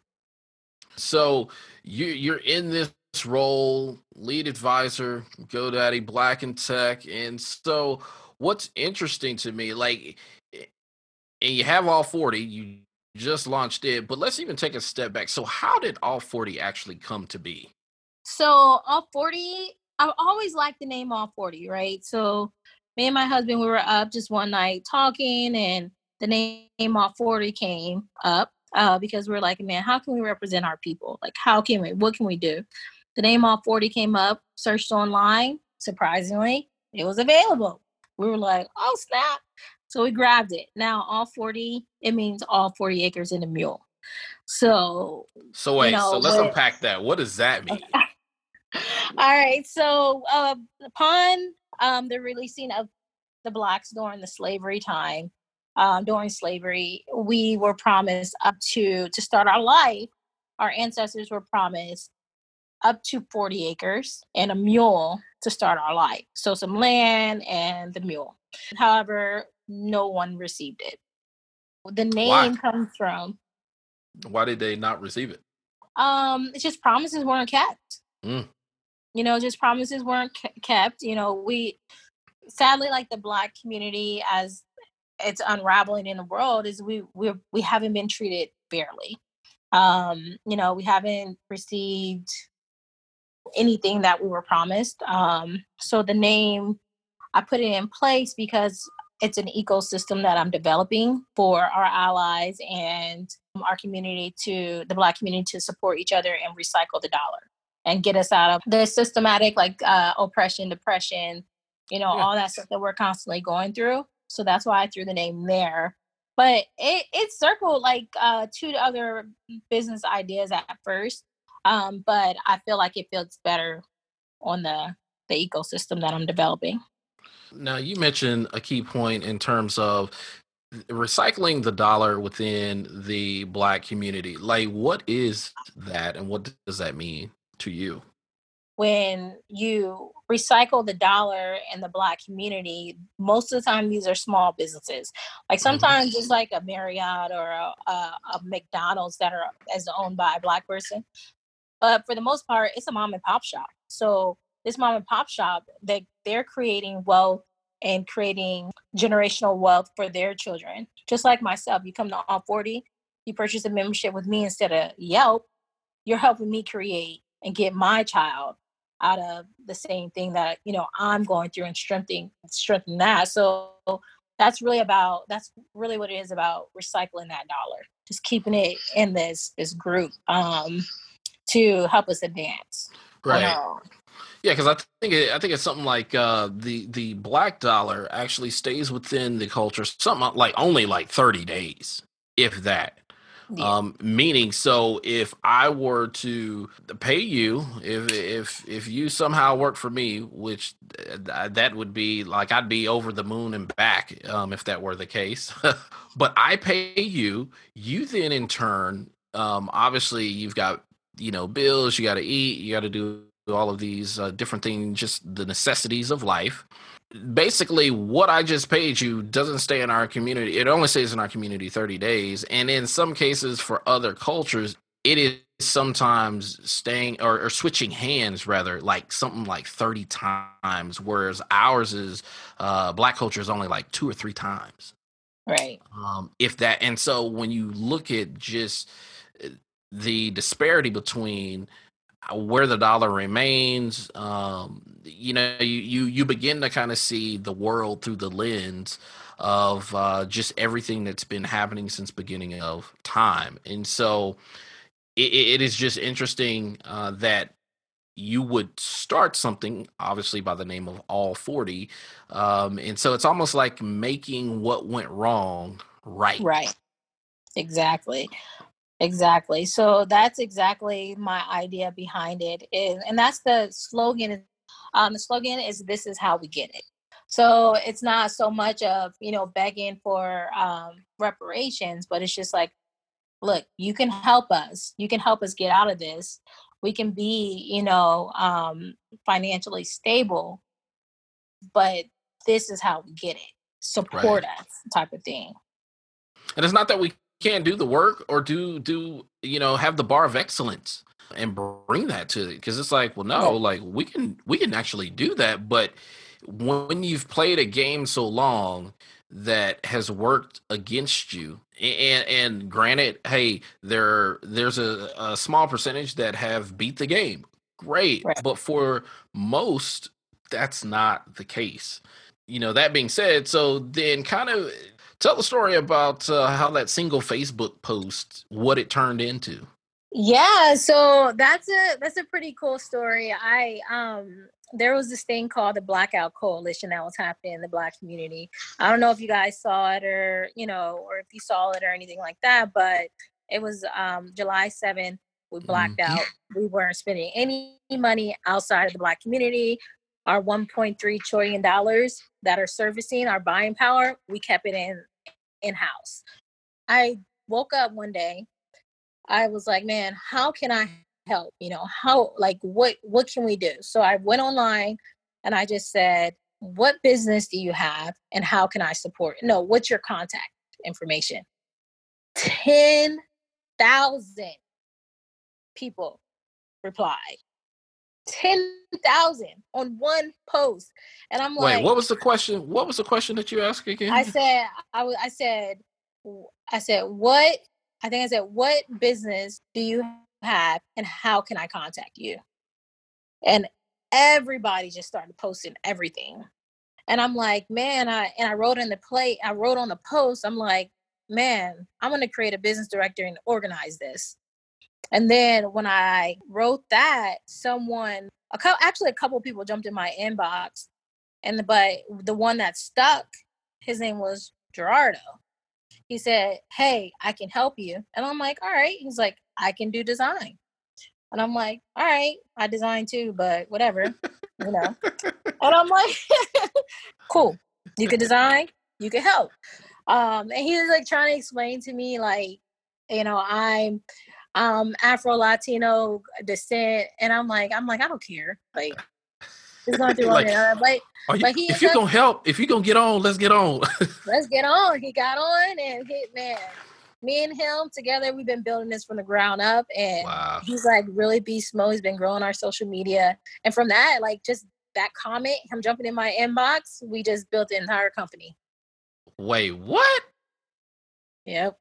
So you, you're in this role, lead advisor, GoDaddy, Black and Tech. And so what's interesting to me, like, and you have All forty, you just launched it, but let's even take a step back. So how did All forty actually come to be? So All forty, I've always liked the name All forty, right? So me and my husband, we were up just one night talking, and the name All forty came up uh, because we were like, man, how can we represent our people? Like, how can we, what can we do? The name All forty came up, searched online. Surprisingly, it was available. We were like, oh, snap. So we grabbed it. Now, All forty, it means all forty acres and a mule. So, so wait, you know, so let's what, unpack that. What does that mean? All right. So uh, upon um, the releasing of the blacks during the slavery time, um, during slavery, we were promised up to, to start our life, our ancestors were promised up to forty acres and a mule to start our life. So some land and the mule. However, no one received it. The name Why? comes from. Why did they not receive it? Um, it's just promises weren't kept. Mm. You know, just promises weren't kept. You know, we sadly, like the Black community, as it's unraveling in the world, is we we we haven't been treated fairly. Um, you know, we haven't received anything that we were promised. Um, so the name, I put it in place because it's an ecosystem that I'm developing for our allies and our community, to the Black community, to support each other and recycle the dollar and get us out of the systematic, like uh, oppression, depression, you know, yeah. all that stuff that we're constantly going through. So that's why I threw the name there. But it, it circled like uh, two other business ideas at first. Um, but I feel like it feels better on the, the ecosystem that I'm developing. Now, you mentioned a key point in terms of recycling the dollar within the Black community. Like, what is that and what does that mean to you? When you recycle the dollar in the Black community, most of the time, these are small businesses. Like sometimes mm-hmm. it's like a Marriott or a, a, a McDonald's that are as owned by a Black person. But for the most part, it's a mom and pop shop. So this mom and pop shop, they, they're creating wealth and creating generational wealth for their children. Just like myself, you come to All forty, you purchase a membership with me instead of Yelp, you're helping me create and get my child out of the same thing that, you know, I'm going through and strengthening, strengthening that. So that's really about, that's really what it is about, recycling that dollar, just keeping it in this, this group um, to help us advance. Right. Our, Yeah, because I think it, I think it's something like uh, the the Black dollar actually stays within the culture something like only like thirty days, if that. Yeah. Um, meaning, so if I were to pay you, if if if you somehow work for me, which th- that would be like I'd be over the moon and back um, if that were the case. But I pay you, you then in turn, um, obviously you've got you know bills, you got to eat, you got to do. all of these uh, different things, just the necessities of life. Basically, what I just paid you doesn't stay in our community. It only stays in our community thirty days. And in some cases for other cultures, it is sometimes staying or, or switching hands rather, like something like thirty times, whereas ours is uh, Black culture is only like two or three times. Right. Um, if that. And so when you look at just the disparity between where the dollar remains, um, you know, you, you, you begin to kind of see the world through the lens of uh, just everything that's been happening since beginning of time. And so it, it is just interesting uh, that you would start something, obviously, by the name of All forty. Um, and so it's almost like making what went wrong right. Right. Exactly. Exactly. So that's exactly my idea behind it. And, and that's the slogan. Um, the slogan is, this is how we get it. So it's not so much of, you know, begging for um, reparations, but it's just like, look, you can help us. You can help us get out of this. We can be, you know, um, financially stable, but this is how we get it. Support right. us type of thing. And it's not that we can't do the work or do do you know have the bar of excellence and bring that to it, because it's like, well, no, like we can we can actually do that. But when you've played a game so long that has worked against you, and and granted, hey, there there's a, a small percentage that have beat the game. Great. Right. But for most, that's not the case. You know, that being said, so then kind of tell the story about uh, how that single Facebook post, what it turned into. Yeah, so that's a that's a pretty cool story. I um there was this thing called the Blackout Coalition that was happening in the Black community. I don't know if you guys saw it or, you know, or if you saw it or anything like that, but it was um July seventh. We blacked mm-hmm. out. We weren't spending any money outside of the Black community. Our one point three trillion dollars that are servicing our buying power, we kept it in in-house. I woke up one day. I was like, man, how can I help? You know, how, like, what, what can we do? So I went online and I just said, what business do you have and how can I support? No, what's your contact information? ten thousand people replied. ten thousand on one post. And I'm like, wait, what was the question? What was the question that you asked again? I said, I, w- I said, I said, what, I think I said, what business do you have and how can I contact you? And everybody just started posting everything. And I'm like, man, I, and I wrote in the plate, I wrote on the post, I'm like, man, I'm going to create a business directory and organize this. And then when I wrote that, someone, a co- actually a couple people jumped in my inbox, and the, but the one that stuck, his name was Gerardo. He said, hey, I can help you. And I'm like, all right. He's like, I can do design. And I'm like, all right, I design too, but whatever, you know. And I'm like, cool. You can design, you can help. Um, and he was like trying to explain to me, like, you know, I'm um, Afro-Latino descent. And I'm like, I'm like, I don't care. Like, it's going through like, one another. But, you, but he if you're going to help, if you're going to get on, let's get on. Let's get on. He got on and hit, man. Me and him together, we've been building this from the ground up. And wow. He's like really beast mode. He's been growing our social media. And from that, like just that comment, him jumping in my inbox, we just built the entire company. Wait, what? Yep.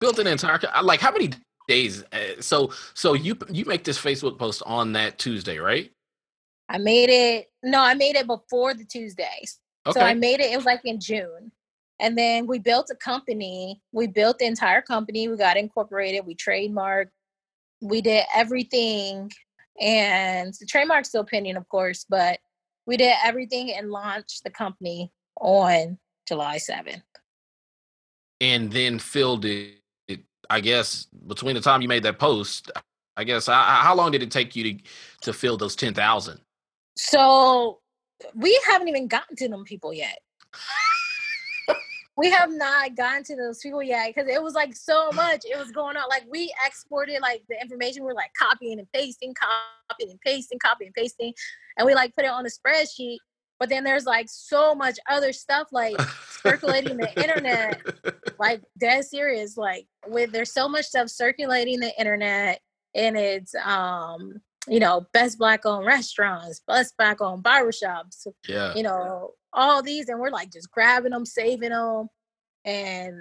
Built an entire, like how many days? So, so you, you make this Facebook post on that Tuesday, right? I made it. No, I made it before the Tuesday. Okay. So I made it. It was like in June. And then we built a company. We built the entire company. We got incorporated. We trademarked. We did everything. And the trademark's still pending, of course, but we did everything and launched the company on July seventh. And then filled it, it I guess, between the time you made that post, I guess, I, how long did it take you to, to fill those ten thousand? So we haven't even gotten to them people yet. We have not gotten to those people yet because it was like so much. It was going on. Like we exported like the information. We're like copying and pasting, copying and pasting, copying and pasting. And we like put it on a spreadsheet. But then there's like so much other stuff like circulating the internet, like dead serious. Like with there's so much stuff circulating the internet and it's, um, you know, best Black owned restaurants, best Black owned barbershops, yeah. you know, all these. And we're like just grabbing them, saving them and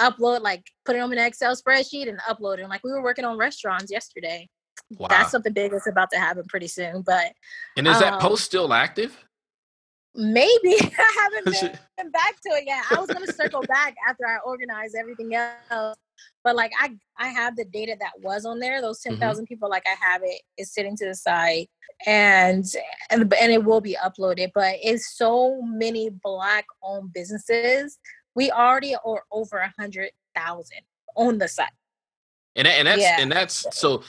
upload, like putting them in an Excel spreadsheet and uploading. Like we were working on restaurants yesterday. Wow. That's something big that's about to happen pretty soon. But and is um, that post still active? Maybe. I haven't been back to it yet. I was going to circle back after I organize everything else. But like I, I have the data that was on there. Those ten thousand mm-hmm. people, like I have it, it's sitting to the side, and and and it will be uploaded. But it's so many Black-owned businesses. We already are over a hundred thousand on the site. And and that's yeah. and that's so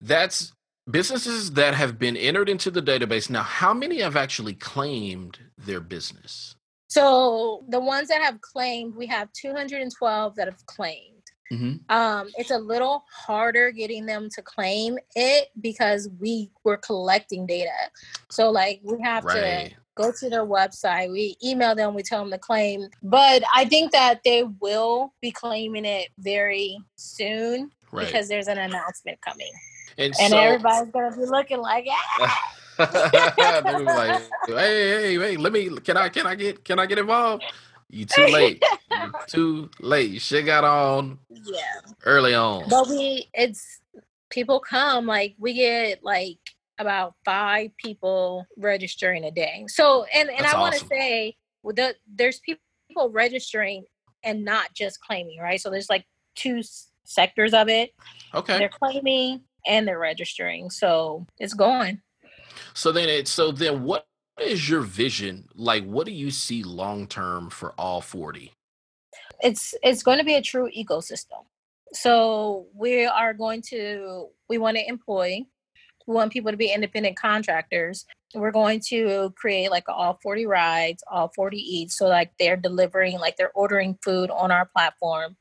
that's businesses that have been entered into the database. Now, how many have actually claimed their business? So the ones that have claimed, we have two hundred twelve that have claimed. Mm-hmm. Um, it's a little harder getting them to claim it because we were collecting data. So like we have right. to go to their website, we email them, we tell them to claim. But I think that they will be claiming it very soon right. because there's an announcement coming. And, and so, everybody's going to be looking like, ah! Like, hey, hey, hey, let me, can I, can I get, can I get involved? You too late. You're too late. You should got on yeah. early on. But we, it's, people come, like, we get, like, about five people registering a day. So, and, and That's I want to awesome. say, well, the, there's people registering and not just claiming, right? So there's, like, two s- sectors of it. Okay. They're claiming and they're registering. So it's going. So then it, so then what is your vision? Like, what do you see long-term for all forty? It's, it's going to be a true ecosystem. So we are going to, we want to employ, we want people to be independent contractors. We're going to create like all forty rides, all forty eats. So like they're delivering, like they're ordering food on our platform.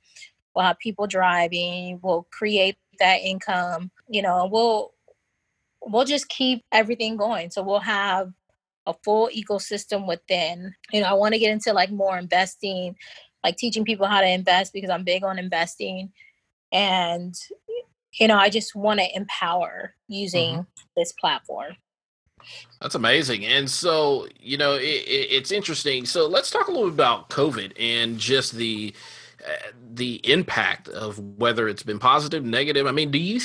We'll have people driving, we'll create that income, you know, we'll, we'll just keep everything going. So we'll have a full ecosystem within. You know, I want to get into like more investing, like teaching people how to invest because I'm big on investing. And, you know, I just want to empower using mm-hmm. this platform. That's amazing. And so, you know, it, it, it's interesting. So let's talk a little bit about COVID and just the, uh, the impact of whether it's been positive, negative. I mean, do you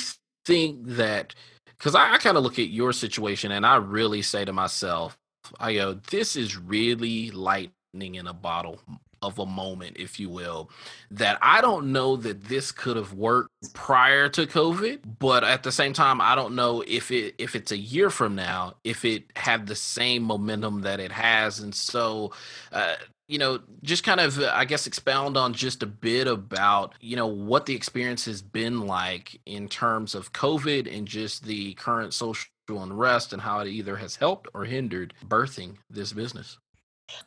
think that, because I, I kind of look at your situation and I really say to myself, I go, this is really lightning in a bottle of a moment, if you will, that I don't know that this could have worked prior to COVID, but at the same time, I don't know if it if it's a year from now, if it had the same momentum that it has. And so, uh, you know, just kind of, I guess, expound on just a bit about, you know, what the experience has been like in terms of COVID and just the current social unrest and how it either has helped or hindered birthing this business.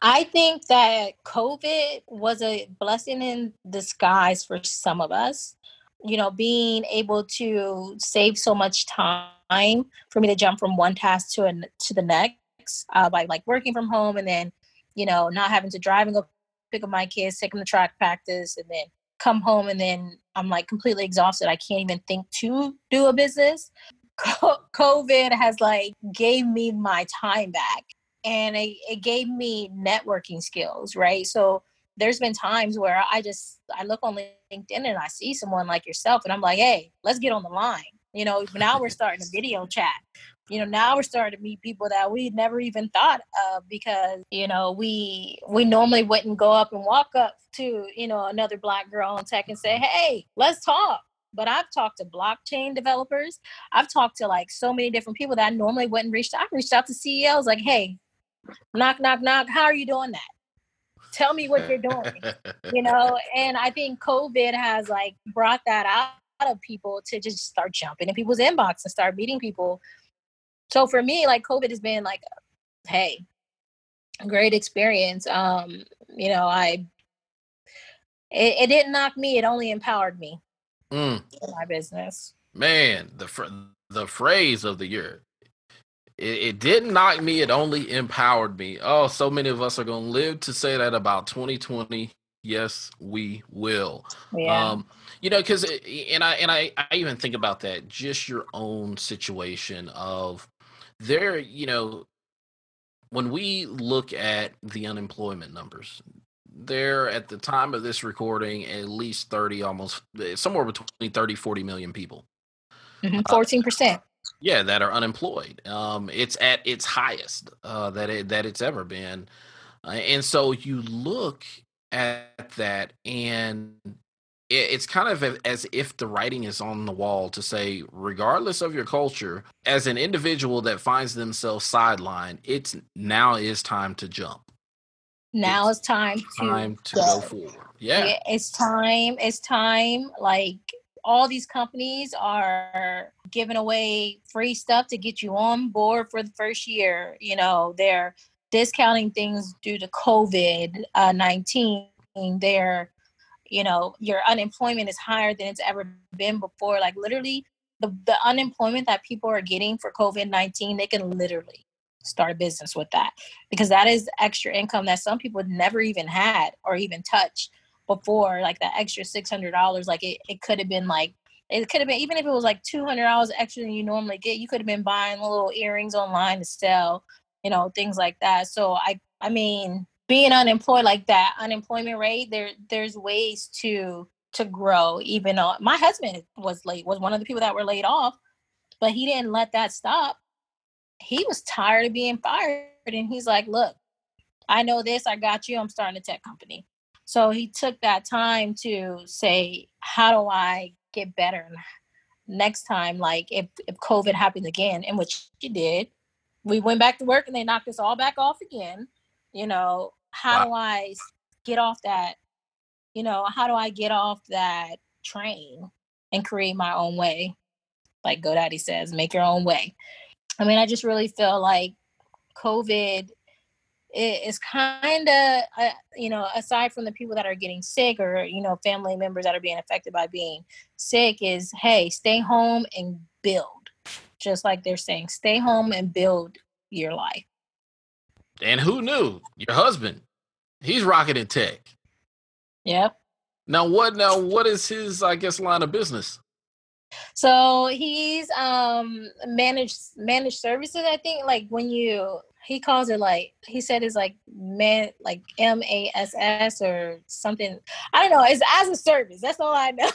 I think that COVID was a blessing in disguise for some of us, you know, being able to save so much time for me to jump from one task to an, to the next uh, by like working from home and then, you know, not having to drive and go pick up my kids, take them to track practice and then come home. And then I'm like completely exhausted. I can't even think to do a business. COVID has like gave me my time back. And it, it gave me networking skills, right? So there's been times where I just, I look on LinkedIn and I see someone like yourself and I'm like, hey, let's get on the line. You know, now we're starting a video chat. You know, now we're starting to meet people that we never even thought of because, you know, we we normally wouldn't go up and walk up to, you know, another Black girl on tech and say, hey, let's talk. But I've talked to blockchain developers. I've talked to like so many different people that I normally wouldn't reach out. I reached out to C E Os like, hey, knock, knock, knock. How are you doing that? Tell me what you're doing, you know? And I think COVID has like brought that out of people to just start jumping in people's inbox and start meeting people. So for me, like COVID has been like, hey, great experience. Um, you know, I, it, it didn't knock me. It only empowered me mm. in my business. Man, the, fr- the phrase of the year. It didn't knock me. It only empowered me. Oh, so many of us are going to live to say that about twenty twenty. Yes, we will. Yeah. Um, you know, because and I and I, I even think about that, just your own situation of there, you know, when we look at the unemployment numbers, there at the time of this recording, at least thirty, almost somewhere between thirty, forty million people. Mm-hmm, fourteen percent. Uh, Yeah, that are unemployed. Um, it's at its highest uh, that it, that it's ever been, uh, and so you look at that, and it, it's kind of as if the writing is on the wall to say, regardless of your culture, as an individual that finds themselves sidelined, it's now is time to jump. Now it's, it's time, time to, to go. go forward. Yeah, it's time. It's time. Like. All these companies are giving away free stuff to get you on board for the first year. You know, they're discounting things due to COVID nineteen. They're, you know, your unemployment is higher than it's ever been before. Like literally the, the unemployment that people are getting for COVID nineteen, they can literally start a business with that because that is extra income that some people never even had or even touched. Before, like that extra six hundred dollars, like it, it could have been like It could have been, even if it was like two hundred dollars extra than you normally get, you could have been buying little earrings online to sell, you know, things like that. So I, I mean, being unemployed like that, unemployment rate, there, there's ways to, to grow. Even though my husband was late, was one of the people that were laid off, but he didn't let that stop. He was tired of being fired. And he's like, look, I know this, I got you. I'm starting a tech company. So he took that time to say, how do I get better next time? Like if, if COVID happens again, and which it did, we went back to work and they knocked us all back off again. You know, how wow. do I get off that, you know, how do I get off that train and create my own way? Like GoDaddy says, make your own way. I mean, I just really feel like COVID is kind of, uh, you know, aside from the people that are getting sick or, you know, family members that are being affected by being sick, is, hey, stay home and build. Just like they're saying, stay home and build your life. And who knew? Your husband. He's rocketing tech. Yep. Now what, now what is his, I guess, line of business? So he's um, managed managed services, I think. Like when you, he calls it like, he said it's like man, like M A S S or something. I don't know. It's as a service. That's all I know.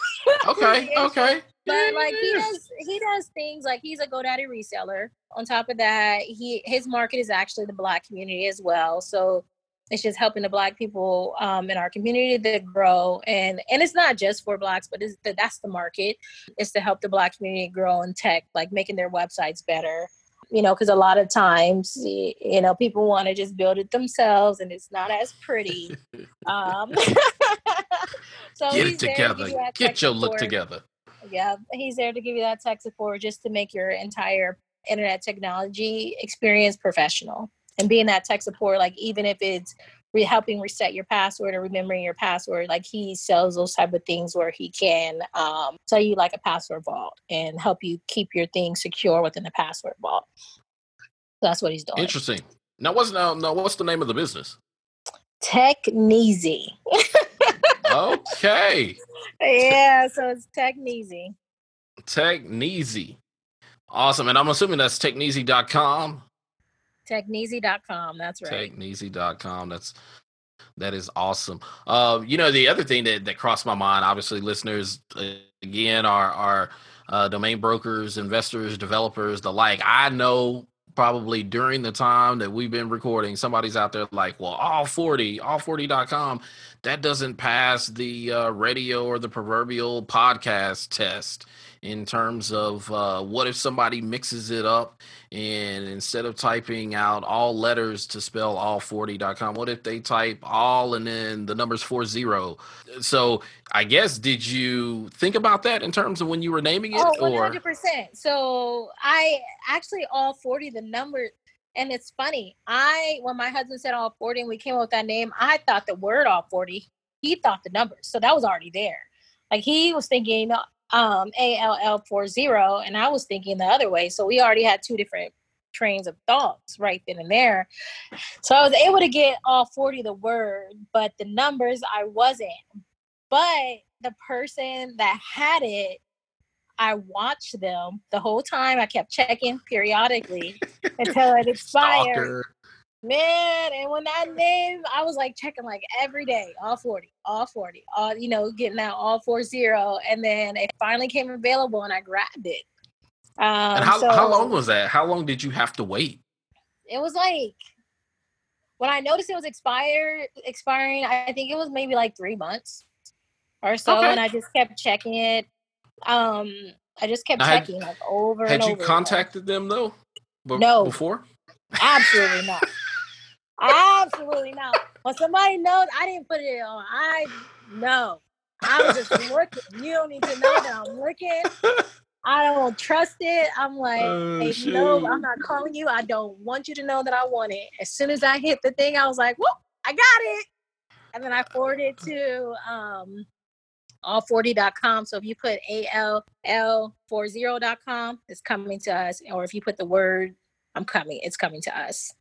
Okay. Okay. But like he does, he does things like he's a GoDaddy reseller. On top of that, he his market is actually the Black community as well. So it's just helping the Black people um, in our community to grow. And and it's not just for Blacks, but it's the, that's the market. It's to help the Black community grow in tech, like making their websites better. You know, because a lot of times, you know, people want to just build it themselves and it's not as pretty. um, so Get it together. To Get your look together. Yeah, he's there to give you that tech support just to make your entire internet technology experience professional. And being that tech support, like even if it's re- helping reset your password or remembering your password, like he sells those type of things where he can um, sell you like a password vault and help you keep your things secure within the password vault. So that's what he's doing. Interesting. Now, what's now? Now, what's the name of the business? Techneasy. Okay. Yeah, so it's Techneasy. Techneasy. Awesome. And I'm assuming that's techneasy dot com. Techneasy dot com. That's right. Techneasy dot com. That's, that is awesome. Uh, you know, the other thing that, that crossed my mind, obviously listeners, uh, again, are, are uh, domain brokers, investors, developers, the like. I know probably during the time that we've been recording, somebody's out there like, well, all forty, all forty dot com, that doesn't pass the uh, radio or the proverbial podcast test. In terms of uh, what if somebody mixes it up and instead of typing out all letters to spell all forty dot com, what if they type all and then the numbers four zero? So I guess, did you think about that in terms of when you were naming it? Oh, one hundred percent. Or? So I actually all forty, the number, and it's funny. I, when my husband said all forty and we came up with that name, I thought the word all forty, he thought the numbers. So that was already there. Like he was thinking, uh, um A L L forty, and I was thinking the other way, so we already had two different trains of thoughts right then and there. So I was able to get all forty the word, but the numbers I wasn't. But the person that had it, I watched them the whole time. I kept checking periodically until it expired. Stalker. Man, and when that name, I was like checking like every day, all forty, all forty, all, you know, getting out all forty, and then it finally came available and I grabbed it. Um, and how, so, how long was that? How long did you have to wait? It was like, when I noticed it was expired, expiring, I think it was maybe like three months or so, okay. And I just kept checking it. Um, I just kept now checking had, like over and over. Had you contacted over. them though? B- no. Before? Absolutely not. Absolutely not. When somebody knows I didn't put it on, I know. I'm just looking. You don't need to know that I'm looking. I don't trust it. I'm like, oh, hey, shoot. No, I'm not calling you. I don't want you to know that I want it. As soon as I hit the thing, I was like, whoop, I got it. And then I forwarded to um, all forty dot com. So if you put A L L forty dot com, it's coming to us. Or if you put the word, I'm coming, it's coming to us.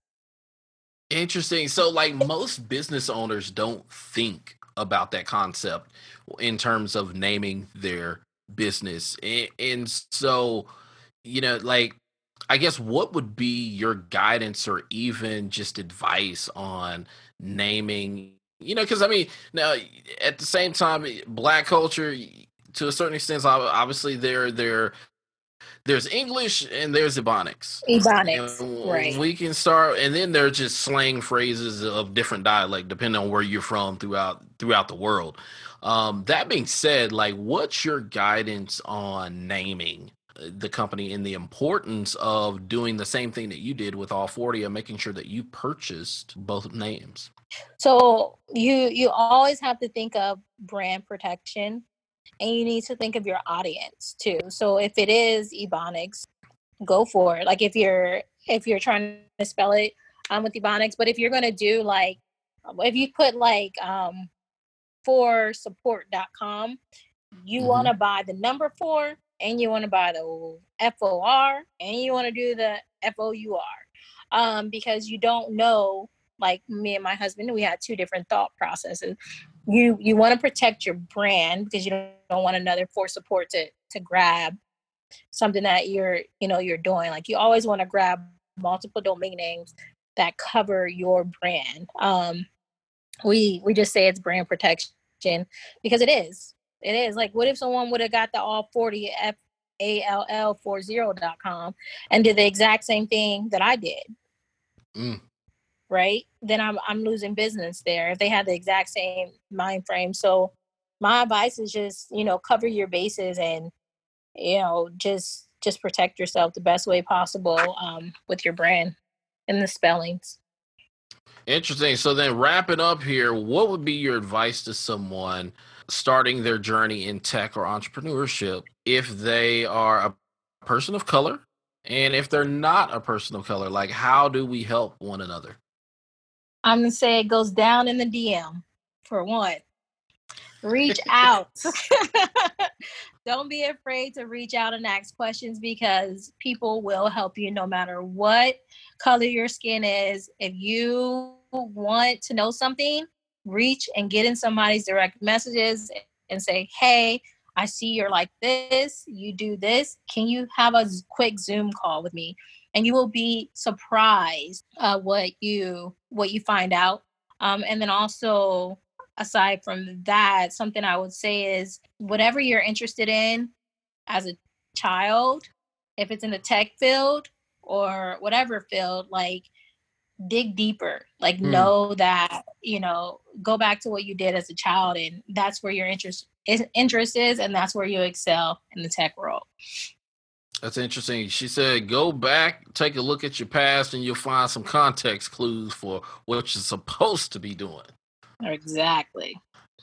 Interesting. So like most business owners don't think about that concept in terms of naming their business. And, and so, you know, like, I guess what would be your guidance or even just advice on naming, you know, because I mean, now at the same time, Black culture, to a certain extent, obviously there, there, there's English and there's Ebonics. Ebonics, and right. We can start, and then there are just slang phrases of different dialect, depending on where you're from throughout throughout the world. Um, that being said, like, what's your guidance on naming the company and the importance of doing the same thing that you did with All forty and making sure that you purchased both names? So you you always have to think of brand protection, and you need to think of your audience too. So if it is Ebonics, go for it. Like if you're if you're trying to spell it um, with Ebonics, but if you're going to do like, if you put like um, for support dot com, you mm-hmm. want to buy the number four, and you want to buy the F O R, and you want to do the F O U R, um, because you don't know, like me and my husband, we had two different thought processes. You you want to protect your brand because you don't, don't want another for support to to grab something that you're, you know, you're doing. Like you always want to grab multiple domain names that cover your brand. Um, we we just say it's brand protection because it is. It is. Like, what if someone would have got the all forty F A L L forty dot com and did the exact same thing that I did? Mm. Right? Then I'm I'm losing business there if they had the exact same mind frame. So my advice is just, you know, cover your bases and, you know, just just protect yourself the best way possible um, with your brand and the spellings. Interesting. So then wrapping up here, what would be your advice to someone starting their journey in tech or entrepreneurship if they are a person of color and if they're not a person of color? Like, how do we help one another? I'm going to say it goes down in the D M for one. Reach out. Don't be afraid to reach out and ask questions because people will help you no matter what color your skin is. If you want to know something, reach and get in somebody's direct messages and say, hey, I see you're like this. You do this. Can you have a quick Zoom call with me? And you will be surprised uh, what you what you find out. Um, and then also, aside from that, something I would say is whatever you're interested in as a child, if it's in the tech field or whatever field, like dig deeper, like mm. know that, you know, go back to what you did as a child and that's where your interest is, interest is and that's where you excel in the tech world. That's interesting. She said, go back, take a look at your past, and you'll find some context clues for what you're supposed to be doing. Exactly.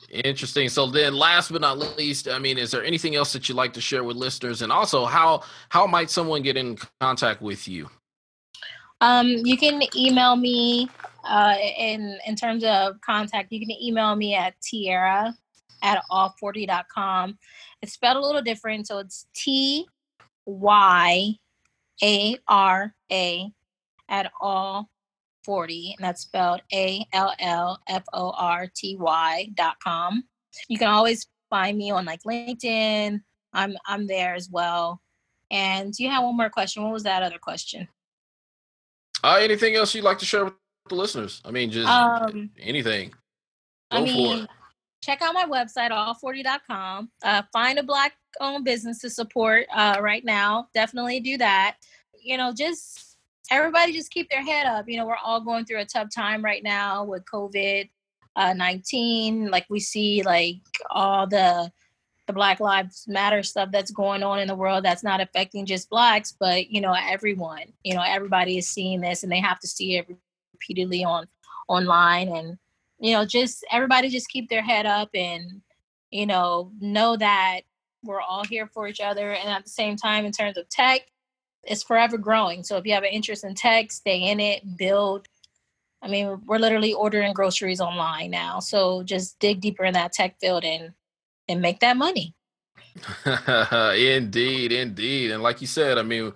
Interesting. So then last but not least, I mean, is there anything else that you'd like to share with listeners? And also, how how might someone get in contact with you? Um, you can email me. Uh, in, in terms of contact, you can email me at Tiara at all forty dot com. It's spelled a little different, so it's T Y A R A at all forty, and that's spelled A L L F O R T Y dot com. You can always find me on like LinkedIn. I'm I'm there as well. And you have one more question. What was that other question? Uh, anything else you'd like to share with the listeners? I mean, just um, anything. Go I mean, for it. Check out my website, all forty dot com. Uh, find a Black-owned business to support uh, right now. Definitely do that. You know, just everybody just keep their head up. You know, we're all going through a tough time right now with covid nineteen. Like we see like all the the Black Lives Matter stuff that's going on in the world that's not affecting just Blacks, but, you know, everyone. You know, everybody is seeing this and they have to see it repeatedly on online and, you know, just everybody just keep their head up and, you know, know that we're all here for each other. And at the same time, in terms of tech, it's forever growing. So if you have an interest in tech, stay in it, build. I mean, we're literally ordering groceries online now. So just dig deeper in that tech field and, and make that money. Indeed, indeed. And like you said, I mean,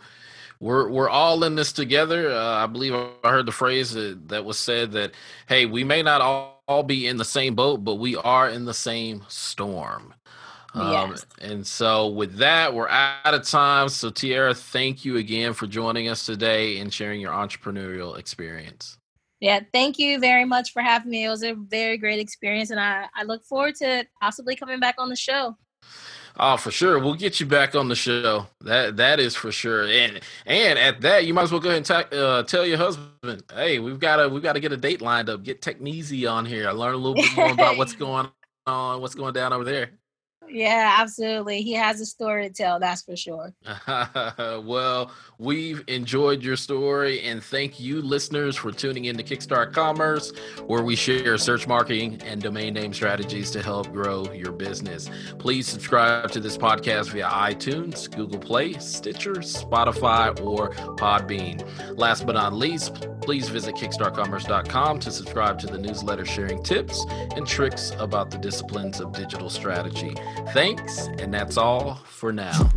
We're we're all in this together. Uh, I believe I heard the phrase that, that was said that, hey, we may not all, all be in the same boat, but we are in the same storm. Um, yes. And so with that, we're out of time. So Tiara, thank you again for joining us today and sharing your entrepreneurial experience. Yeah, thank you very much for having me. It was a very great experience, and I, I look forward to possibly coming back on the show. Oh, for sure. We'll get you back on the show. That That is for sure. And and at that, you might as well go ahead and t- uh, tell your husband, hey, we've got to we've got to get a date lined up. Get Techneasy on here. Learn a little bit more about what's going on, what's going down over there. Yeah, absolutely. He has a story to tell, that's for sure. Well, we've enjoyed your story, and thank you, listeners, for tuning in to Kickstart Commerce, where we share search marketing and domain name strategies to help grow your business. Please subscribe to this podcast via iTunes, Google Play, Stitcher, Spotify, or Podbean. Last but not least, please visit kickstart commerce dot com to subscribe to the newsletter sharing tips and tricks about the disciplines of digital strategy. Thanks, and that's all for now.